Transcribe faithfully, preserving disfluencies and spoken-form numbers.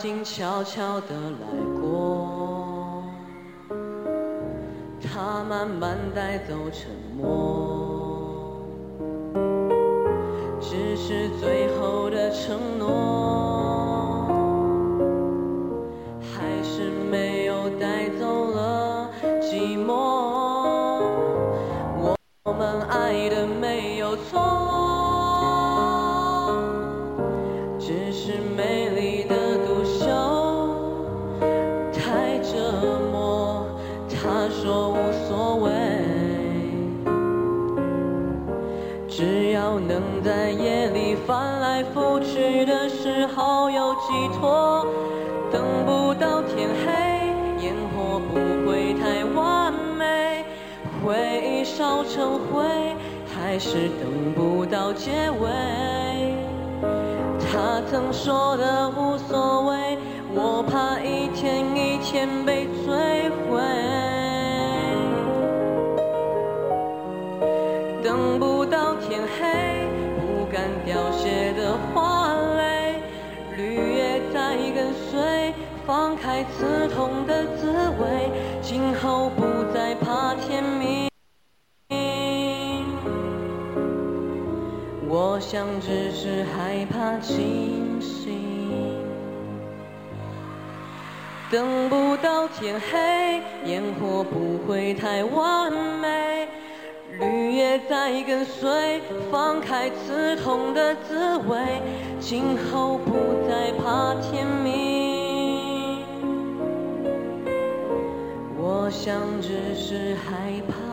静悄悄地来过，它慢慢带走沉默，只是最后的承诺还是没有带走了寂寞。我们爱的没有错，只是美丽的独秀太折磨。他说无所谓，只要能在夜里翻来覆去的时候有寄托，等不到天黑，烟火不会太完美，回忆烧成灰，还是等不到结尾。他曾说的无所谓，我怕一天一天被摧毁，等不到天黑，不敢凋谢的花蕾，绿叶在跟随，放开刺痛的滋味，今后不再怕天明。我想只是害怕清醒，等不到天黑，烟火不会太完美，绿叶在跟随，放开刺痛的滋味，今后不再怕天明。我想只是害怕